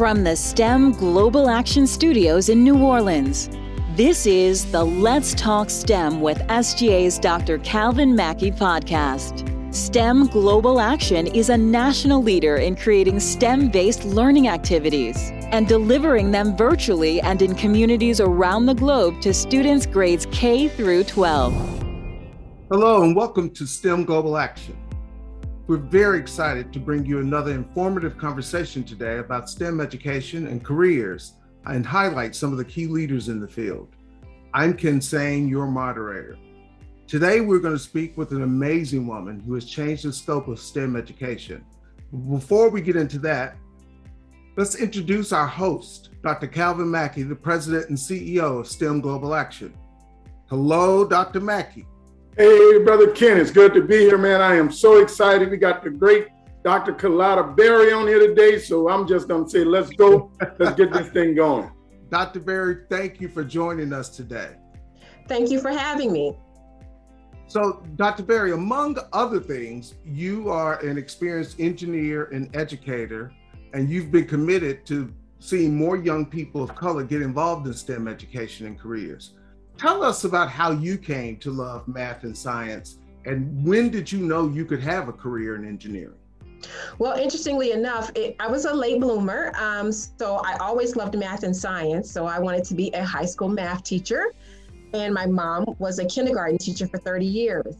From the STEM Global Action Studios in New Orleans, this is the Let's Talk STEM with SGA's Dr. Calvin Mackie podcast. STEM Global Action is a national leader in creating STEM-based learning activities and delivering them virtually and in communities around the globe to students grades K through 12. Hello and welcome to STEM Global Action. We're very excited to bring you another informative conversation today about STEM education and careers and highlight some of the key leaders in the field. I'm Ken Sain, your moderator. Today, we're going to speak with an amazing woman who has changed the scope of STEM education. Before we get into that, let's introduce our host, Dr. Calvin Mackie, the president and CEO of STEM Global Action. Hello, Dr. Mackie. Hey, Brother Ken, it's good to be here, man. I am so excited. We got the great Dr. Carlotta Berry on here today, so I'm just going to say, let's go. Let's get this thing going. Dr. Berry, thank you for joining us today. Thank you for having me. So, Dr. Berry, among other things, you are an experienced engineer and educator, and you've been committed to seeing more young people of color get involved in STEM education and careers. Tell us about how you came to love math and science, and when did you know you could have a career in engineering? Well, interestingly enough, I was a late bloomer, so I always loved math and science, so I wanted to be a high school math teacher, and my mom was a kindergarten teacher for 30 years.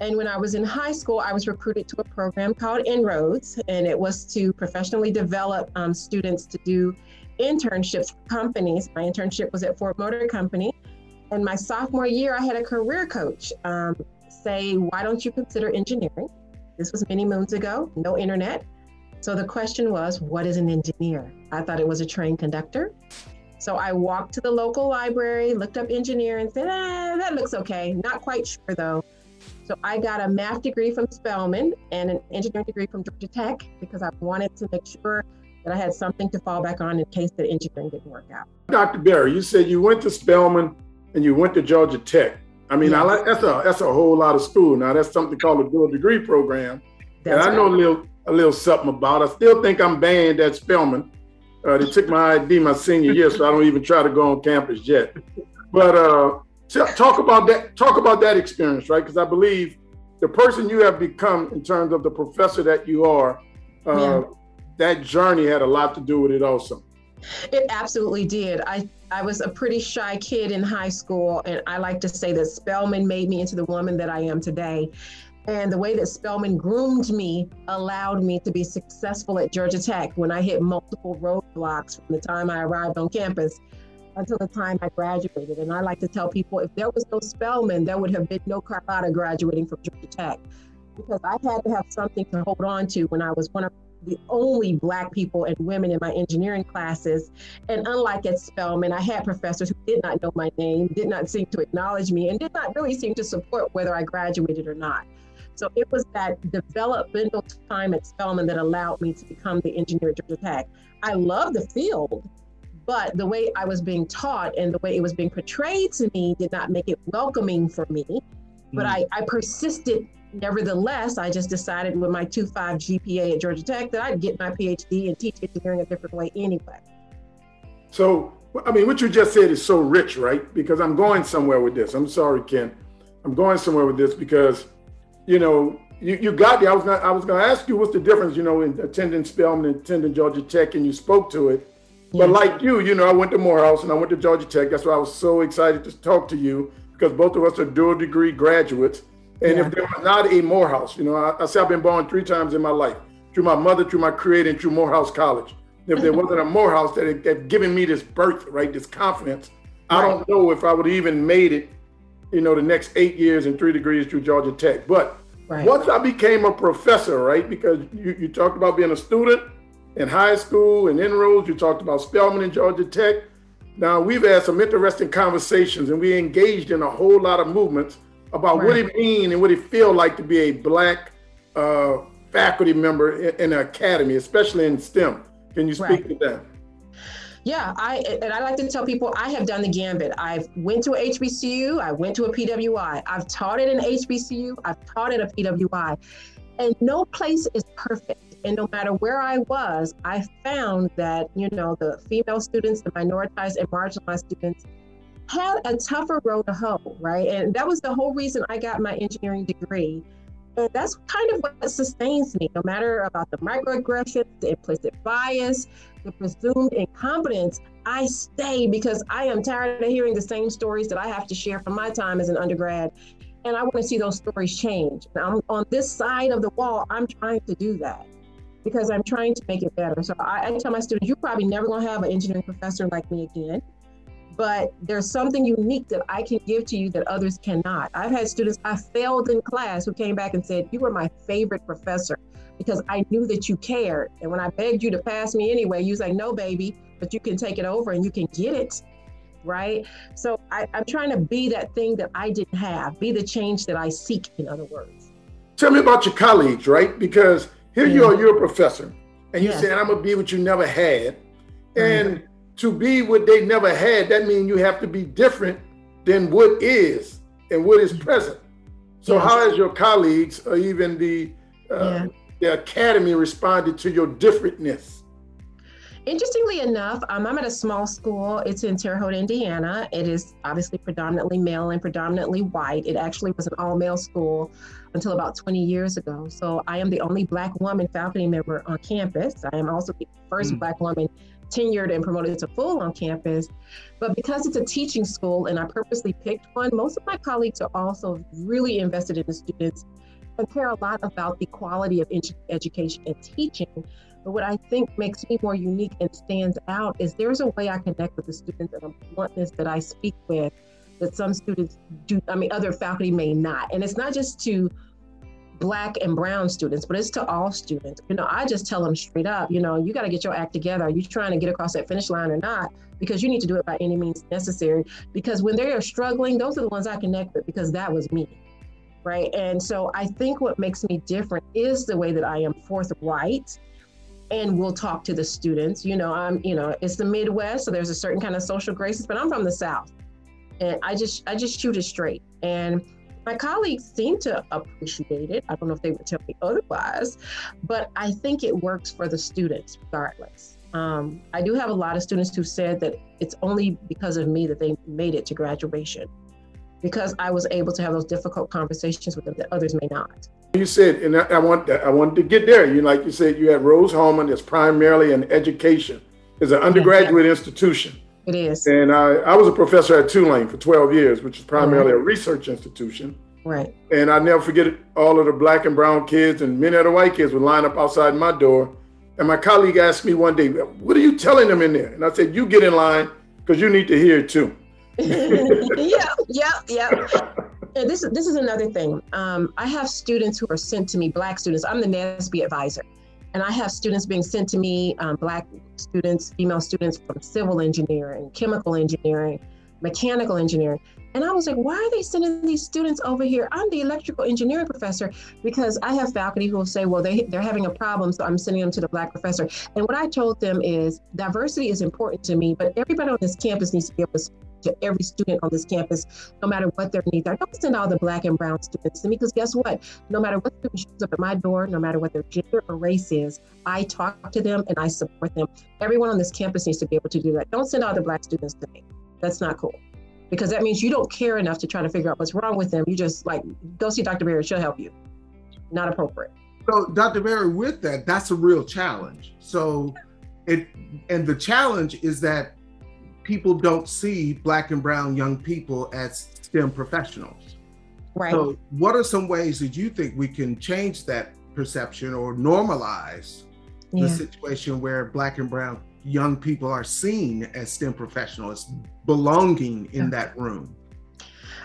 And when I was in high school, I was recruited to a program called En-ROADS, and it was to professionally develop students to do internships for companies. My internship was at Ford Motor Company. In my sophomore year, I had a career coach say, why don't you consider engineering? This was many moons ago, no internet. So the question was, what is an engineer? I thought it was a train conductor. So I walked to the local library, looked up engineer and said, that looks okay. Not quite sure though. So I got a math degree from Spelman and an engineering degree from Georgia Tech because I wanted to make sure that I had something to fall back on in case the engineering didn't work out. Dr. Berry, you said you went to Spelman and you went to Georgia Tech. I mean, yes. That's a whole lot of school. Now that's something called a dual degree program. That's and I know a little something about it. I still think I'm banned at Spelman. They took my ID my senior year, so I don't even try to go on campus yet. But talk about that experience, right? Because I believe the person you have become in terms of the professor that you are, that journey had a lot to do with it also. It absolutely did. I was a pretty shy kid in high school, and I like to say that Spelman made me into the woman that I am today. And the way that Spelman groomed me allowed me to be successful at Georgia Tech when I hit multiple roadblocks from the time I arrived on campus until the time I graduated. And I like to tell people, if there was no Spelman, there would have been no Carlotta graduating from Georgia Tech, because I had to have something to hold on to when I was one of the only Black people and women in my engineering classes. And unlike at Spelman, I had professors who did not know my name, did not seem to acknowledge me, and did not really seem to support whether I graduated or not. So it was that developmental time at Spelman that allowed me to become the engineer at Georgia Tech. I love the field, but the way I was being taught and the way it was being portrayed to me did not make it welcoming for me. But I persisted. Nevertheless, I just decided with my 2.5 GPA at Georgia Tech that I'd get my PhD and teach engineering a different way anyway. So, I mean, what you just said is so rich, right? Because I'm going somewhere with this. I'm sorry, Ken. I'm going somewhere with this because, you know, you got there. I was going to ask you what's the difference, you know, in attending Spelman and attending Georgia Tech, and you spoke to it. Yeah. But like you know, I went to Morehouse and I went to Georgia Tech. That's why I was so excited to talk to you, because both of us are dual degree graduates. And if there was not a Morehouse, you know, I say I've been born three times in my life, through my mother, through my creator, and through Morehouse College. If there wasn't a Morehouse that had given me this birth, right, this confidence, I don't know if I would have even made it, you know, the next 8 years and 3 degrees through Georgia Tech. But once I became a professor, right, because you talked about being a student in high school and En-ROADS, you talked about Spelman and Georgia Tech. Now, we've had some interesting conversations, and we engaged in a whole lot of movements about what it means and what it feels like to be a Black faculty member in an academy, especially in STEM. Can you speak to that? Yeah, I like to tell people I have done the gambit. I went to a HBCU, I went to a PWI. I've taught at an HBCU, I've taught at a PWI. And no place is perfect. And no matter where I was, I found that, you know, the female students, the minoritized and marginalized students had a tougher road to hoe, right? And that was the whole reason I got my engineering degree. And that's kind of what sustains me, no matter about the microaggressions, the implicit bias, the presumed incompetence, I stay because I am tired of hearing the same stories that I have to share from my time as an undergrad. And I want to see those stories change. And I'm on this side of the wall, I'm trying to do that because I'm trying to make it better. So I tell my students, you're probably never going to have an engineering professor like me again, but there's something unique that I can give to you that others cannot. I've had students I failed in class who came back and said, you were my favorite professor because I knew that you cared. And when I begged you to pass me anyway, you was like, no, baby, but you can take it over and you can get it. Right? So I'm trying to be that thing that I didn't have, be the change that I seek, in other words. Tell me about your colleagues, right? Because here you are, you're a professor, and you said, I'm going to be what you never had. And to be what they never had, that means you have to be different than what is and what is present. So how has your colleagues or even the academy responded to your differentness? Interestingly enough, I'm at a small school. It's in Terre Haute, Indiana. It is obviously predominantly male and predominantly white. It actually was an all-male school until about 20 years ago. So I am the only Black woman faculty member on campus. I am also the first Black woman tenured and promoted to full on campus. But because it's a teaching school and I purposely picked one, most of my colleagues are also really invested in the students and care a lot about the quality of education and teaching. But what I think makes me more unique and stands out is there's a way I connect with the students and a bluntness that I speak with that some students do, I mean, other faculty may not. And it's not just to Black and brown students, but it's to all students. You know, I just tell them straight up, you know, you got to get your act together. Are you trying to get across that finish line or not? Because you need to do it by any means necessary. Because when they are struggling, those are the ones I connect with because that was me. Right. And so I think what makes me different is the way that I am forthright and will talk to the students. You know, it's the Midwest, so there's a certain kind of social graces, but I'm from the South and I just shoot it straight. And my colleagues seem to appreciate it. I don't know if they would tell me otherwise, but I think it works for the students regardless. I do have a lot of students who said that it's only because of me that they made it to graduation, because I was able to have those difficult conversations with them that others may not. You said, and I wanted to get there. You, like you said, you had Rose Holman as primarily an education, is an undergraduate institution. It is. And I was a professor at Tulane for 12 years, which is primarily a research institution. Right. And I never forget it, all of the Black and brown kids and many other white kids would line up outside my door. And my colleague asked me one day, what are you telling them in there? And I said, you get in line because you need to hear it too. And this is another thing. I have students who are sent to me, Black students. I'm the NASB advisor. And I have students being sent to me, Black students, female students from civil engineering, chemical engineering, mechanical engineering. And I was like, why are they sending these students over here? I'm the electrical engineering professor, because I have faculty who will say, well, they're having a problem, so I'm sending them to the Black professor. And what I told them is diversity is important to me, but everybody on this campus needs to be able to speak to every student on this campus, no matter what their needs are. Don't send all the Black and brown students to me, because guess what? No matter what student shows up at my door, no matter what their gender or race is, I talk to them and I support them. Everyone on this campus needs to be able to do that. Don't send all the Black students to me. That's not cool, because that means you don't care enough to try to figure out what's wrong with them. You just like, go see Dr. Berry, she'll help you. Not appropriate. So Dr. Berry, with that, that's a real challenge. So the challenge is that people don't see Black and brown young people as STEM professionals. Right. So what are some ways that you think we can change that perception or normalize the situation where Black and brown young people are seen as STEM professionals, belonging in that room?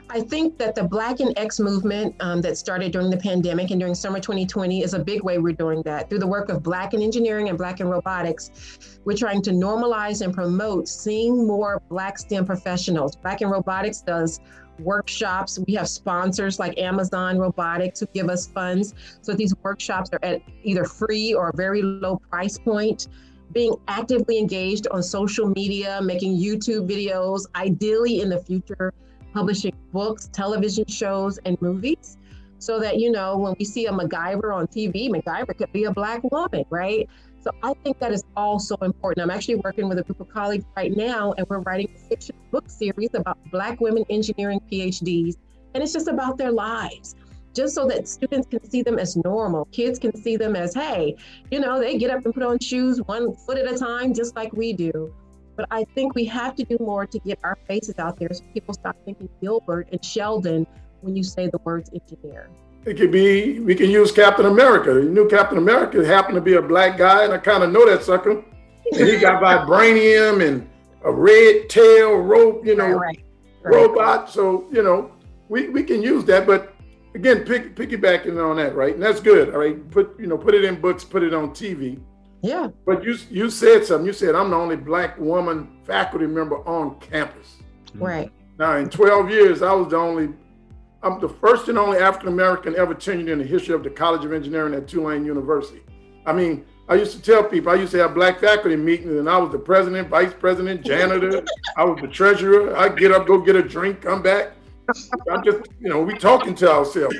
I think that the Black and X movement that started during the pandemic and during summer 2020 is a big way we're doing that. Through the work of Black in Engineering and Black in Robotics, we're trying to normalize and promote seeing more Black STEM professionals. Black in Robotics does workshops. We have sponsors like Amazon Robotics who give us funds. So these workshops are at either free or a very low price point. Being actively engaged on social media, making YouTube videos, ideally in the future, publishing books, television shows, and movies. so that, you know, when we see a MacGyver on TV, MacGyver could be a Black woman, right? So I think that is also important. I'm actually working with a group of colleagues right now, and we're writing a fiction book series about Black women engineering PhDs. And it's just about their lives, just so that students can see them as normal. Kids can see them as, hey, you know, they get up and put on shoes one foot at a time, just like we do. But I think we have to do more to get our faces out there so people stop thinking Gilbert and Sheldon when you say the words engineer. It could be, we can use Captain America. You knew Captain America happened to be a Black guy, and I kind of know that sucker. And he got vibranium and a red tail rope, you know, right. Robot. So, you know, we can use that. But again, piggybacking on that, right? And that's good, all right? Put it in books, put it on TV. Yeah. But you said something. You said, I'm the only Black woman faculty member on campus. Right. Now, in 12 years, I'm the first and only African American ever tenured in the history of the College of Engineering at Tulane University. I mean, I used to tell people, I used to have Black faculty meetings, and I was the president, vice president, janitor. I was the treasurer. I'd get up, go get a drink, come back. I'm just, we talking to ourselves.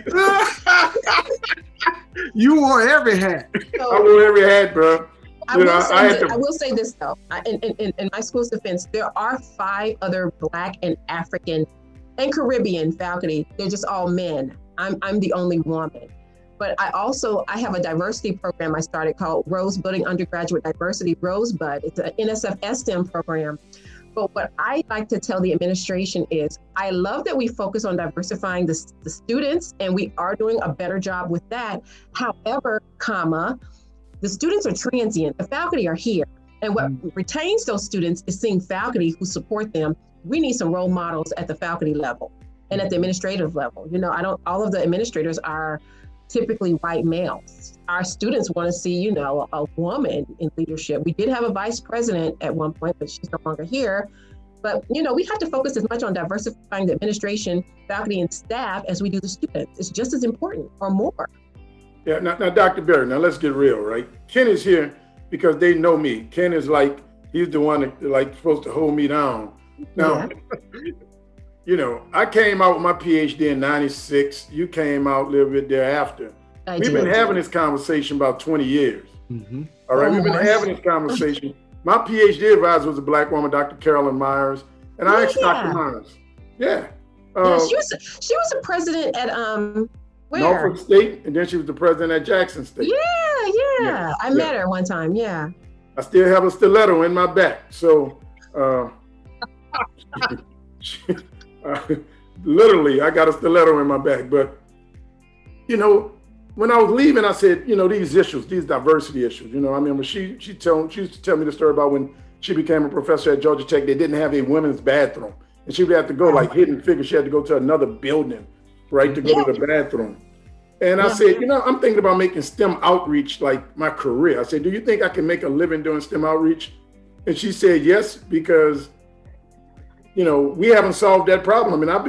You wore every hat. So, I wore every hat, bro. I will say this, though. In my school's defense, there are 5 other Black and African and Caribbean faculty. They're just all men. I'm the only woman. But I have a diversity program I started called Rosebud Undergraduate Diversity Rosebud. It's an NSF STEM program. But what I like to tell the administration is, I love that we focus on diversifying the students, and we are doing a better job with that. However, the students are transient, the faculty are here. And what retains those students is seeing faculty who support them. We need some role models at the faculty level and at the administrative level. All of the administrators are typically white males. Our students want to see, a woman in leadership. We did have a vice president at one point, but she's no longer here. But, we have to focus as much on diversifying the administration, faculty, and staff as we do the students. It's just as important or more. Yeah, now Dr. Berry, now let's get real, right? Ken is here because they know me. Ken is like, he's the one that supposed to hold me down. Now, yeah. I came out with my PhD in 96. You came out a little bit thereafter. We've been having this conversation about 20 years. Mm-hmm. All right, we've been having this conversation. My PhD advisor was a Black woman, Dr. Carolyn Myers, and I asked Dr. Myers. Yeah. She was a president at where? Norfolk State, and then she was the president at Jackson State. Yeah. I met her one time. Yeah. I still have a stiletto in my back, so. Literally, I got a stiletto in my back. But, when I was leaving, I said, these issues, these diversity issues, I mean, when she used to tell me the story about when she became a professor at Georgia Tech, they didn't have a women's bathroom. And she would have to go hidden figure. She had to go to another building, right, to go to the bathroom. And I said, I'm thinking about making STEM outreach like my career. I said, do you think I can make a living doing STEM outreach? And she said, yes, because we haven't solved that problem. I mean, I've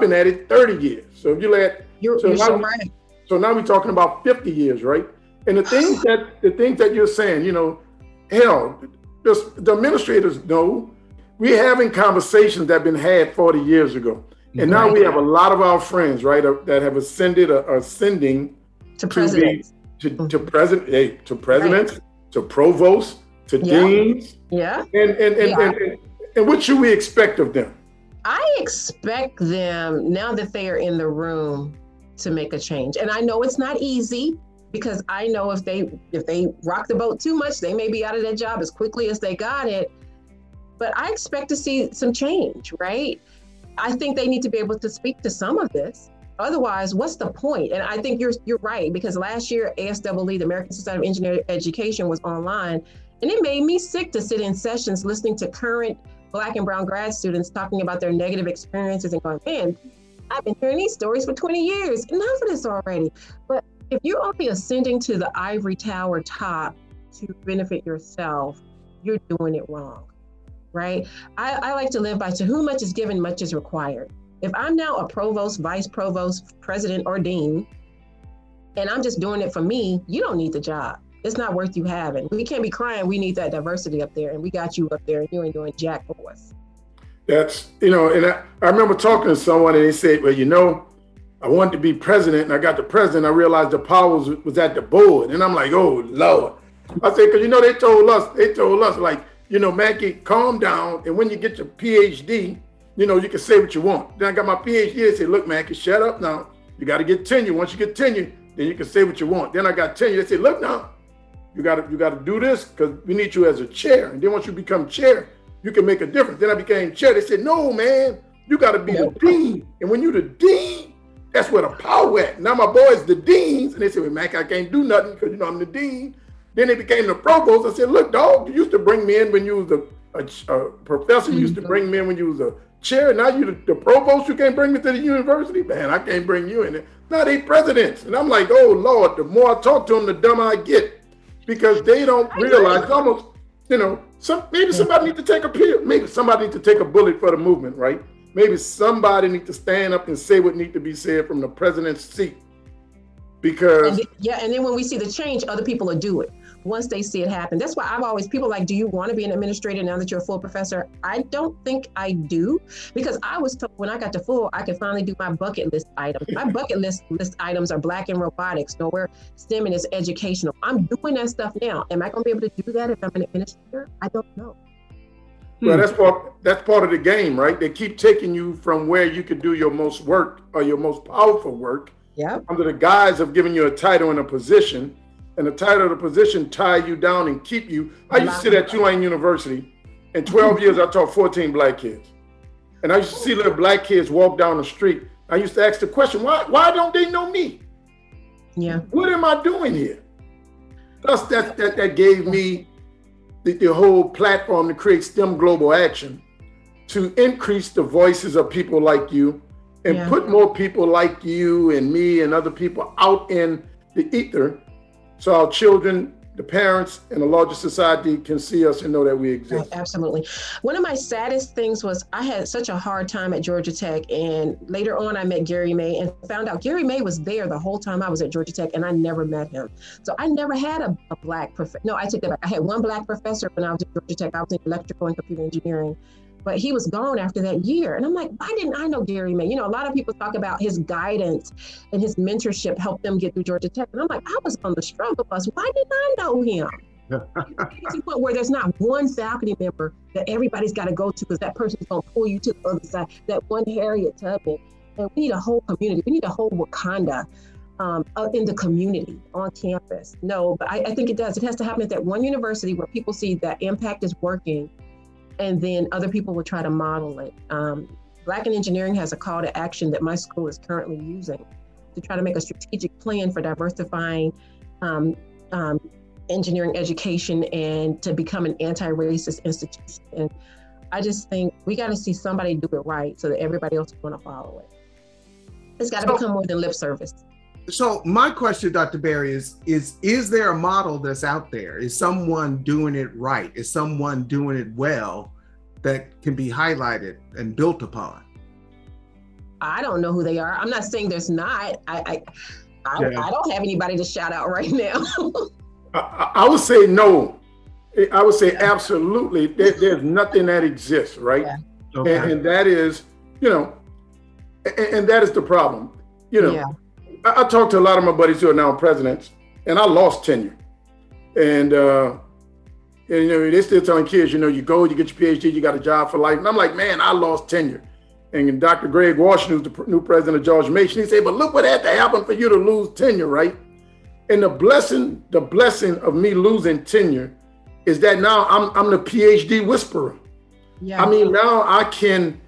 been at it 30 years. So if you let, right. So now we're talking about 50 years, right? And the things that you're saying, the administrators know we're having conversations that have been had 40 years ago. And now we have a lot of our friends, right, that have ascended or ascending to presidents, to presidents, right, to provosts, to deans. Yeah. And what should we expect of them? I expect them, now that they are in the room, to make a change. And I know it's not easy, because I know if they rock the boat too much, they may be out of their job as quickly as they got it. But I expect to see some change, right? I think they need to be able to speak to some of this. Otherwise, what's the point? And I think you're right, because last year, ASEE, the American Society of Engineering Education, was online, and it made me sick to sit in sessions listening to current Black and brown grad students talking about their negative experiences and going, man, I've been hearing these stories for 20 years. Enough of this already. But if you're only ascending to the ivory tower top to benefit yourself, you're doing it wrong, right? I like to live by, to whom much is given, much is required. If I'm now a provost, vice provost, president, or dean, and I'm just doing it for me, you don't need the job. It's not worth you having. We can't be crying, we need that diversity up there, and we got you up there, and you ain't doing jack for us. That's, and I remember talking to someone, and they said, well, I wanted to be president, and I got the president. I realized the power was at the board, and I'm like, oh Lord. I said, because they told us like, Mackie, calm down, and when you get your PhD, you can say what you want. Then I got my PhD. They said, look, Mackie, shut up now. You got to get tenure. Once you get tenure, then you can say what you want. Then I got tenure. They said, look now, you got to do this because we need you as a chair. And then once you become chair, you can make a difference. Then I became chair. They said, no, man, you got to be the dean. And when you're the dean, that's where the power at. Now my boys, the deans, and they said, well, Mac, I can't do nothing because, I'm the dean. Then they became the provost. I said, look, dog, you used to bring me in when you was a professor. You used to bring me in when you was a chair. Now you're the provost. You can't bring me to the university? Man, I can't bring you in there. Now they presidents. And I'm like, oh, Lord, the more I talk to them, the dumber I get. Because they don't realize almost, maybe somebody needs to take a pill. Maybe somebody needs to take a bullet for the movement, right? Maybe somebody needs to stand up and say what needs to be said from the president's seat. Because and then when we see the change, other people will do it once they see it happen. That's why I've always, people like, do you want to be an administrator now that you're a full professor? I don't think I do, because I was told when I got to full, I could finally do my bucket list items. My bucket list items are Black in Robotics, where STEM is educational. I'm doing that stuff now. Am I going to be able to do that if I'm an administrator? I don't know. Well, that's part of the game, right? They keep taking you from where you could do your most work or your most powerful work under the guise of giving you a title and a position. And the title of the position tie you down and keep you. I used to sit at Tulane University. In 12 years, I taught 14 black kids. And I used to see little black kids walk down the street. I used to ask the question, why don't they know me? Yeah. What am I doing here? Thus, that gave me the whole platform to create STEM Global Action, to increase the voices of people like you and put more people like you and me and other people out in the ether, so our children, the parents, and the larger society can see us and know that we exist. Right, absolutely. One of my saddest things was I had such a hard time at Georgia Tech, and later on I met Gary May and found out Gary May was there the whole time I was at Georgia Tech, and I never met him. So I never had a black professor. No, I take that back. I had one black professor when I was at Georgia Tech. I was in Electrical and Computer Engineering. But he was gone after that year. And I'm like, why didn't I know Gary May? A lot of people talk about his guidance and his mentorship helped them get through Georgia Tech. And I'm like, I was on the struggle bus. Why didn't I know him? It's a point where there's not one faculty member that everybody's got to go to because that person's going to pull you to the other side. That one Harriet Tubman. And we need a whole community. We need a whole Wakanda in the community, on campus. No, but I think it does. It has to happen at that one university where people see that impact is working, and then other people will try to model it. Black in Engineering has a call to action that my school is currently using to try to make a strategic plan for diversifying engineering education and to become an anti-racist institution. And I just think we gotta see somebody do it right so that everybody else is gonna follow it. It's gotta become more than lip service. So my question, Dr. Berry, is there a model that's out there? Is someone doing it right? Is someone doing it well that can be highlighted and built upon? I don't know who they are. I'm not saying there's not. I don't have anybody to shout out right now. I would say no. I would say absolutely. There's nothing that exists, right? Yeah. Okay. And that is, and that is the problem, I talked to a lot of my buddies who are now presidents, and I lost tenure. And they're still telling kids, you go, you get your PhD, you got a job for life. And I'm like, man, I lost tenure. And Dr. Greg Washington, who's the new president of George Mason, he said, but look what had to happen for you to lose tenure, right? And the blessing of me losing tenure is that now I'm the PhD whisperer. Yeah. I mean, now I can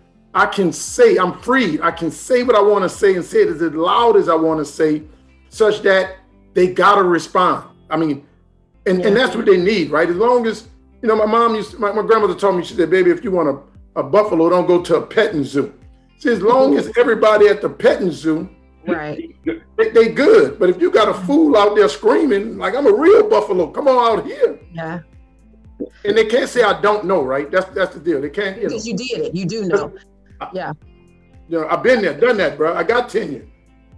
say, I'm free. I can say what I want to say and say it as loud as I want to say, such that they gotta respond. I mean, and that's what they need, right? As long as, my mom used to, my grandmother told me, she said, baby, if you want a buffalo, don't go to a petting zoo. She said, as long as everybody at the petting zoo, right, they good. But if you got a fool out there screaming, like, I'm a real buffalo, come on out here. Yeah. And they can't say, I don't know, right? That's the deal. They can't, because you did it, you do know. Yeah. I've been there, done that, bro. I got tenure.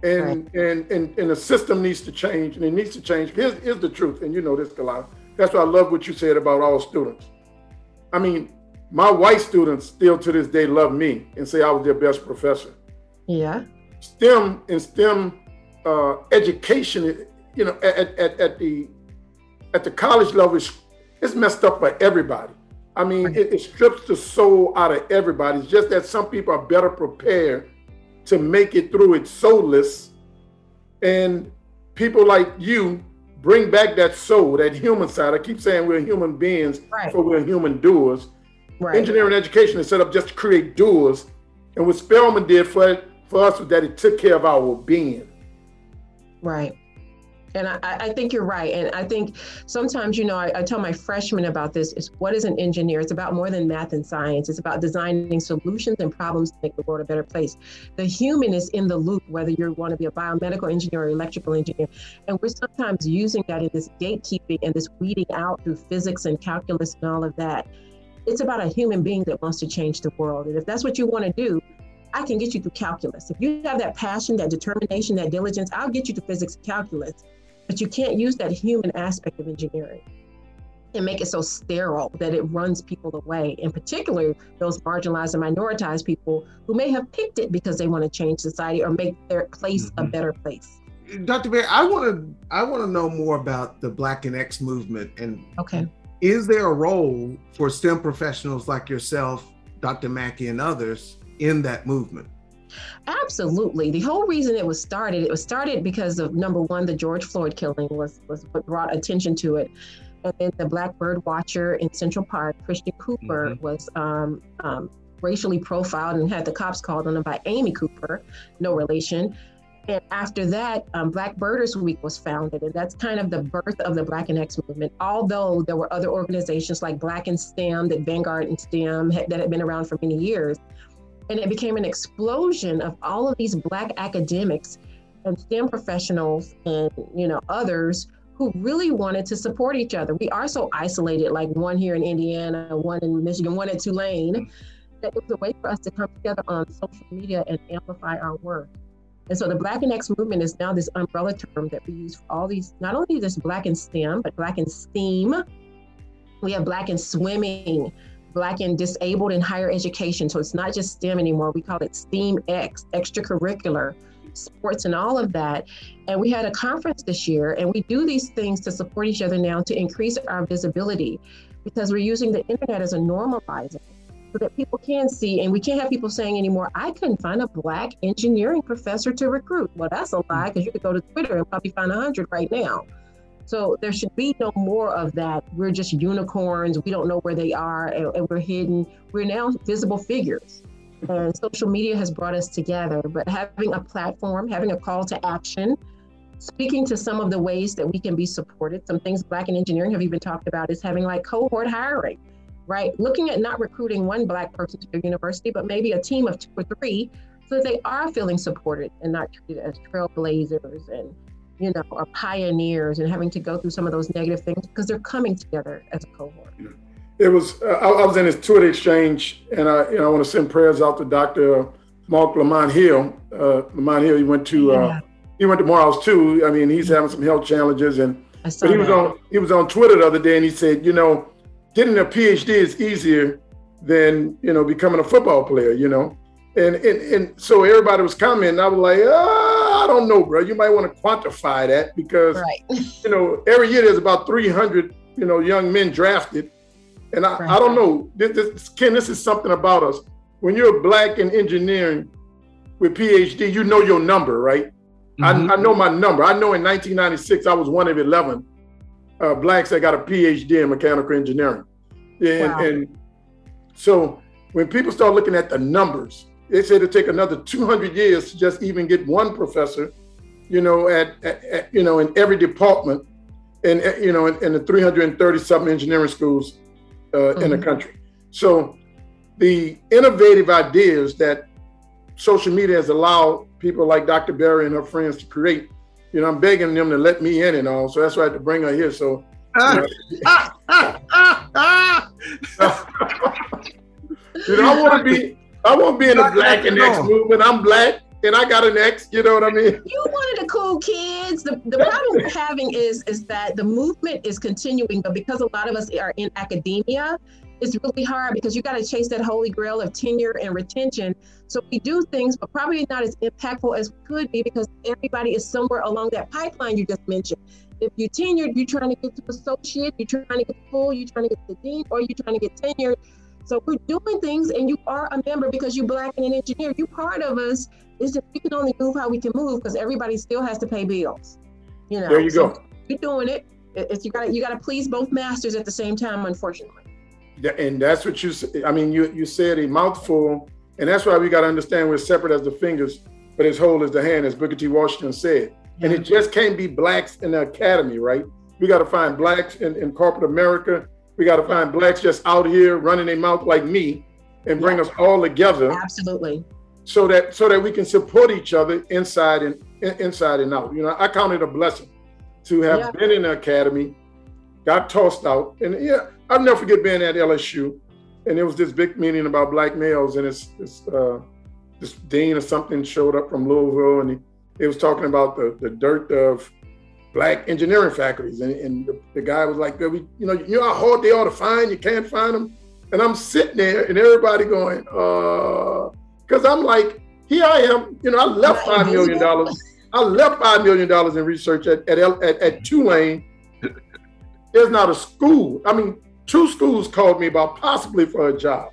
And right. and the system needs to change, and it needs to change. Here's the truth, and you know this, Kalila. That's why I love what you said about all students. I mean, my white students still to this day love me and say I was their best professor. Yeah. STEM and STEM education, you know, at the college level, it's messed up for everybody. I mean, it strips the soul out of everybody. It's just that some people are better prepared to make it through it soulless. And people like you bring back that soul, that human side. I keep saying we're human beings, right, so we're human doers. Right. Engineering education is set up just to create doers. And what Spelman did for us was that it took care of our being. Right. And I think you're right. And I think sometimes, you know, I tell my freshmen about this, is what is an engineer? It's about more than math and science. It's about designing solutions and problems to make the world a better place. The human is in the loop, whether you want to be a biomedical engineer or electrical engineer. And we're sometimes using that in this gatekeeping and this weeding out through physics and calculus and all of that. It's about a human being that wants to change the world. And if that's what you want to do, I can get you through calculus. If you have that passion, that determination, that diligence, I'll get you to physics and calculus. But you can't use that human aspect of engineering and make it so sterile that it runs people away, and particularly those marginalized and minoritized people who may have picked it because they want to change society or make their place a better place. Dr. Berry, I want to know more about the Black in X movement. And okay, is there a role for STEM professionals like yourself, Dr. Mackie, and others in that movement? Absolutely. The whole reason it was started because of, number one, the George Floyd killing was what brought attention to it. And then the Black Bird Watcher in Central Park, Christian Cooper, was racially profiled and had the cops called on him by Amy Cooper, no relation. And after that, Black Birders Week was founded. And that's kind of the birth of the Black in X movement. Although there were other organizations like Black in STEM, that Vanguard and STEM that had been around for many years. And it became an explosion of all of these Black academics and STEM professionals and, you know, others who really wanted to support each other. We are so isolated, like one here in Indiana, one in Michigan, one at Tulane, that it was a way for us to come together on social media and amplify our work. And so the Black in X movement is now this umbrella term that we use for all these, not only this Black in STEM, but Black in STEAM. We have Black in swimming, Black and disabled in higher education. So it's not just STEM anymore. We call it STEAM X, extracurricular, sports and all of that. And we had a conference this year, and we do these things to support each other now to increase our visibility, because we're using the internet as a normalizer so that people can see. And we can't have people saying anymore, I couldn't find a Black engineering professor to recruit. Well, that's a lie, because you could go to Twitter and probably find 100 right now. So there should be no more of that. We're just unicorns. We don't know where they are, and we're hidden. We're now visible figures. And social media has brought us together, but having a platform, having a call to action, speaking to some of the ways that we can be supported. Some things Black in engineering have even talked about is having like cohort hiring, right? Looking at not recruiting one Black person to your university, but maybe a team of 2 or 3, so that they are feeling supported and not treated as trailblazers and, you know, are pioneers and having to go through some of those negative things, because they're coming together as a cohort. It was, I was in this Twitter exchange, and I want to send prayers out to Dr. Mark Lamont Hill. Lamont Hill, he went to Morehouse too. I mean, he's having some health challenges, but he was on Twitter the other day, and he said, you know, getting a PhD is easier than, you know, becoming a football player, you know. And so everybody was commenting. I was like, I don't know, bro. You might want to quantify that, because, right, you know, every year there's about 300, you know, young men drafted. And I don't know. Ken, this is something about us. When you're Black in engineering with PhD, you know your number, right? Mm-hmm. I know my number. I know in 1996, I was one of 11 Blacks that got a PhD in mechanical engineering. And so when people start looking at the numbers, they say it'll take another 200 years to just even get one professor, you know, at you know, in every department, and you know, in the 330 something engineering schools in the country. So the innovative ideas that social media has allowed people like Dr. Berry and her friends to create, you know, I'm begging them to let me in and all. So that's why I had to bring her here. So. You know, I want to be in the Black in X movement. I'm Black and I got an X, you know what I mean? You one of the cool kids. the problem we're having is that the movement is continuing, but because a lot of us are in academia, it's really hard because you got to chase that holy grail of tenure and retention. So we do things, but probably not as impactful as we could be because everybody is somewhere along that pipeline you just mentioned. If you're tenured, you're trying to get to associate, you're trying to get to full, you're trying to get to dean, or you're trying to get tenured. So we're doing things, and you are a member because you're Black and an engineer. You're part of us. It's just we can only move how we can move because everybody still has to pay bills. You know. There you go. You're doing it. It's, you got to please both masters at the same time, unfortunately. And that's what you, I mean, you said a mouthful, and that's why we got to understand we're separate as the fingers, but as whole as the hand, as Booker T. Washington said. And it just can't be Blacks in the academy, right? We got to find Blacks in corporate America. We got to find Blacks just out here running their mouth like me and bring us all together. Absolutely. So that we can support each other inside and out. You know, I count it a blessing to have been in the academy, got tossed out, and I'll never forget being at LSU, and there was this big meeting about Black males, and this dean or something showed up from Louisville, and he was talking about the dearth of Black engineering faculties, and the guy was like, you know how hard they are to find, you can't find them. And I'm sitting there, and everybody going, because I'm like, here I am, you know, I left $5 million. I left $5 million in research at Tulane. There's not a school, I mean, 2 schools called me about possibly for a job.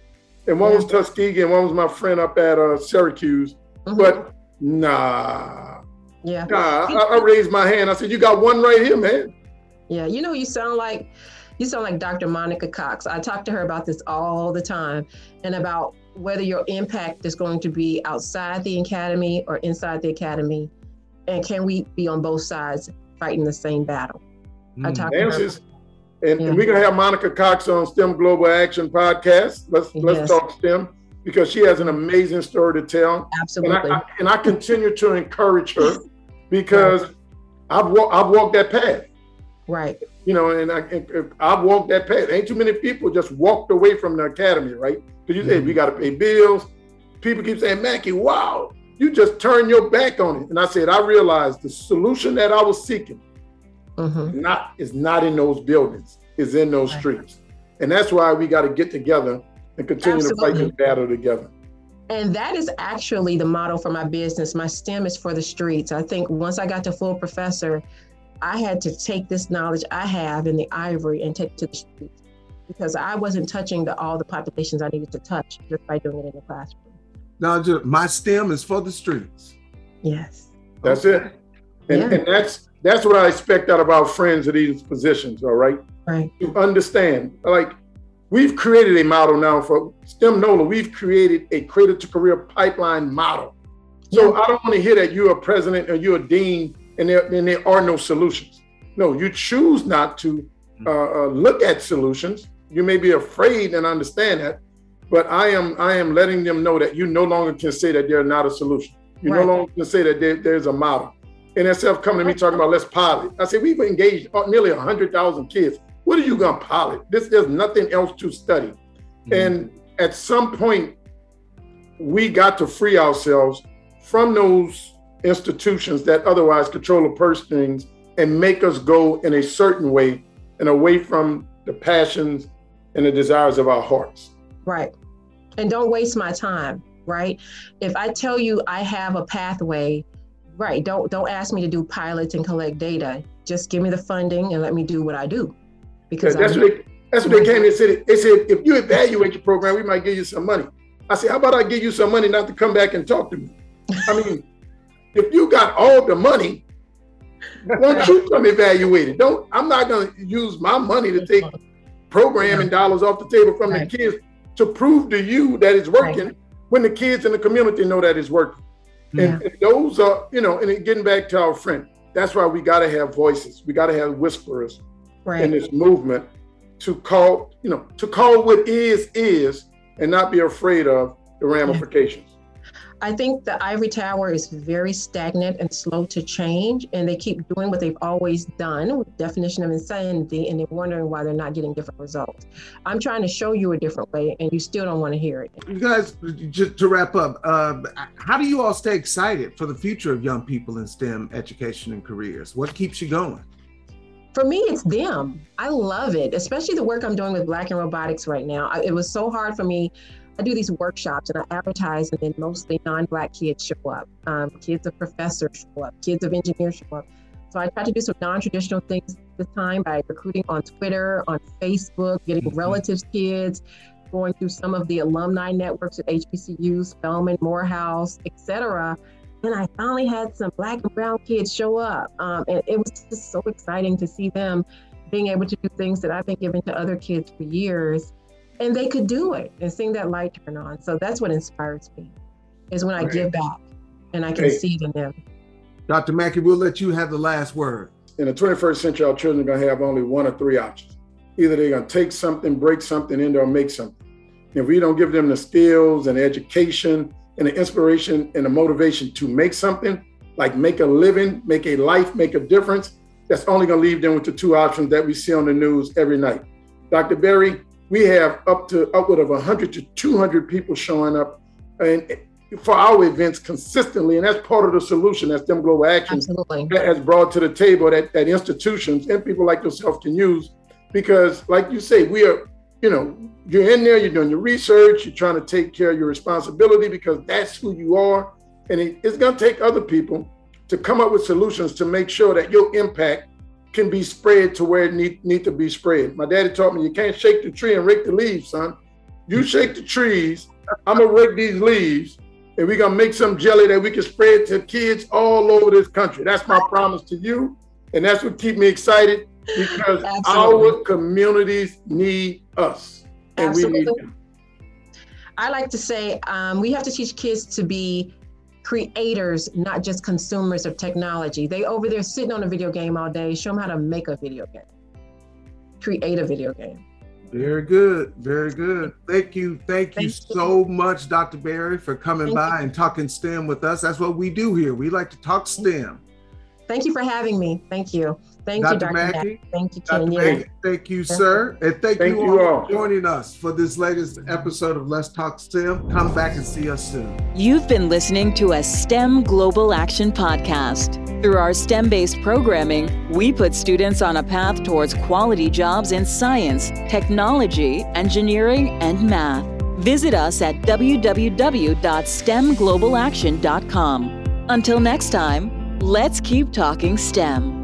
And one was Tuskegee and one was my friend up at Syracuse. Mm-hmm. But I raised my hand. I said, you got one right here, man. Yeah, you know, you sound like Dr. Monica Cox. I talk to her about this all the time and about whether your impact is going to be outside the academy or inside the academy. And can we be on both sides fighting the same battle? Mm-hmm. I talk to her. And we're gonna have Monica Cox on STEM Global Action Podcast. Let's talk STEM because she has an amazing story to tell. Absolutely. And I continue to encourage her because I've walked that path. Right. You know, and I've walked that path. Ain't too many people just walked away from the academy, right? Because you say we got to pay bills. People keep saying, Mackie, wow, you just turned your back on it. And I said, I realized the solution that I was seeking. Mm-hmm. It's not in those buildings, it's in those streets. And that's why we got to get together and continue to fight this battle together. And that is actually the model for my business. My STEM is for the streets. I think once I got to full professor, I had to take this knowledge I have in the ivory and take it to the streets because I wasn't touching all the populations I needed to touch just by doing it in the classroom. Now, my STEM is for the streets. Yes. That's it. And that's what I expect out of our friends in these positions, all right? Right. To understand, like, we've created a model now for STEM NOLA. We've created a cradle to career pipeline model. So I don't want to hear that you're a president or you're a dean and there are no solutions. No, you choose not to look at solutions. You may be afraid and understand that, but I am letting them know that you no longer can say that they're not a solution. You no longer can say that there's a model. NSF coming to me talking about let's pilot. I said, we've engaged nearly 100,000 kids. What are you going to pilot? There's nothing else to study. Mm-hmm. And at some point, we got to free ourselves from those institutions that otherwise control the purse strings and make us go in a certain way and away from the passions and the desires of our hearts. Right. And don't waste my time, right? If I tell you I have a pathway, right, don't ask me to do pilots and collect data. Just give me the funding and let me do what I do. Because that's what they came and said. They said, if you evaluate your program, we might give you some money. I said, how about I give you some money not to come back and talk to me? I mean, if you got all the money, won't you come evaluate it? I'm not going to use my money to take programming dollars off the table from the kids to prove to you that it's working when the kids in the community know that it's working. And those are, you know, and getting back to our friend, that's why we got to have voices. We got to have whisperers in this movement to call what is, and not be afraid of the ramifications. I think the ivory tower is very stagnant and slow to change, and they keep doing what they've always done with definition of insanity, and they're wondering why they're not getting different results. I'm trying to show you a different way, and you still don't want to hear it. You guys, just to wrap up, how do you all stay excited for the future of young people in STEM education and careers? What keeps you going? For me, it's them. I love it, especially the work I'm doing with Black in Robotics right now. It was so hard for me. I do these workshops and I advertise, and then mostly non-Black kids show up. Kids of professors show up, kids of engineers show up. So I tried to do some non-traditional things this time by recruiting on Twitter, on Facebook, getting relatives' kids, going through some of the alumni networks at HBCUs, Spelman, Morehouse, et cetera. And I finally had some Black and brown kids show up. And it was just so exciting to see them being able to do things that I've been giving to other kids for years. And they could do it and seeing that light turn on. So that's what inspires me, is when I give back and I can see it in them. Dr. Mackie, we'll let you have the last word. In the 21st century, our children are going to have only one or three options. Either they're going to take something, break something in there, or make something. If we don't give them the skills and the education and the inspiration and the motivation to make something, like make a living, make a life, make a difference, that's only going to leave them with the two options that we see on the news every night. Dr. Berry, we have upward of 100 to 200 people showing up and for our events consistently. And that's part of the solution that STEM Global Action has brought to the table that institutions and people like yourself can use. Because like you say, we are, you know, you're in there, you're doing your research, you're trying to take care of your responsibility because that's who you are. And it's going to take other people to come up with solutions to make sure that your impact can be spread to where it need to be spread. My daddy taught me, you can't shake the tree and rake the leaves, son. You shake the trees, I'm gonna rake these leaves, and we're gonna make some jelly that we can spread to kids all over this country. That's my promise to you, and that's what keeps me excited, because our communities need us, and we need them. I like to say, we have to teach kids to be creators, not just consumers of technology. They over there sitting on a video game all day. Show them how to make a video game. Create a video game. Very good. Very good. Thank you. Thank you so much, Dr. Berry, for coming by and talking STEM with us. That's what we do here. We like to talk STEM. Thank you for having me. Thank you. Thank you, Dr. Mackie. Thank you, Dr. Mackie. Thank you, sir. And thank you all for joining us for this latest episode of Let's Talk STEM. Come back and see us soon. You've been listening to a STEM Global Action podcast. Through our STEM-based programming, we put students on a path towards quality jobs in science, technology, engineering, and math. Visit us at www.stemglobalaction.com. Until next time, let's keep talking STEM.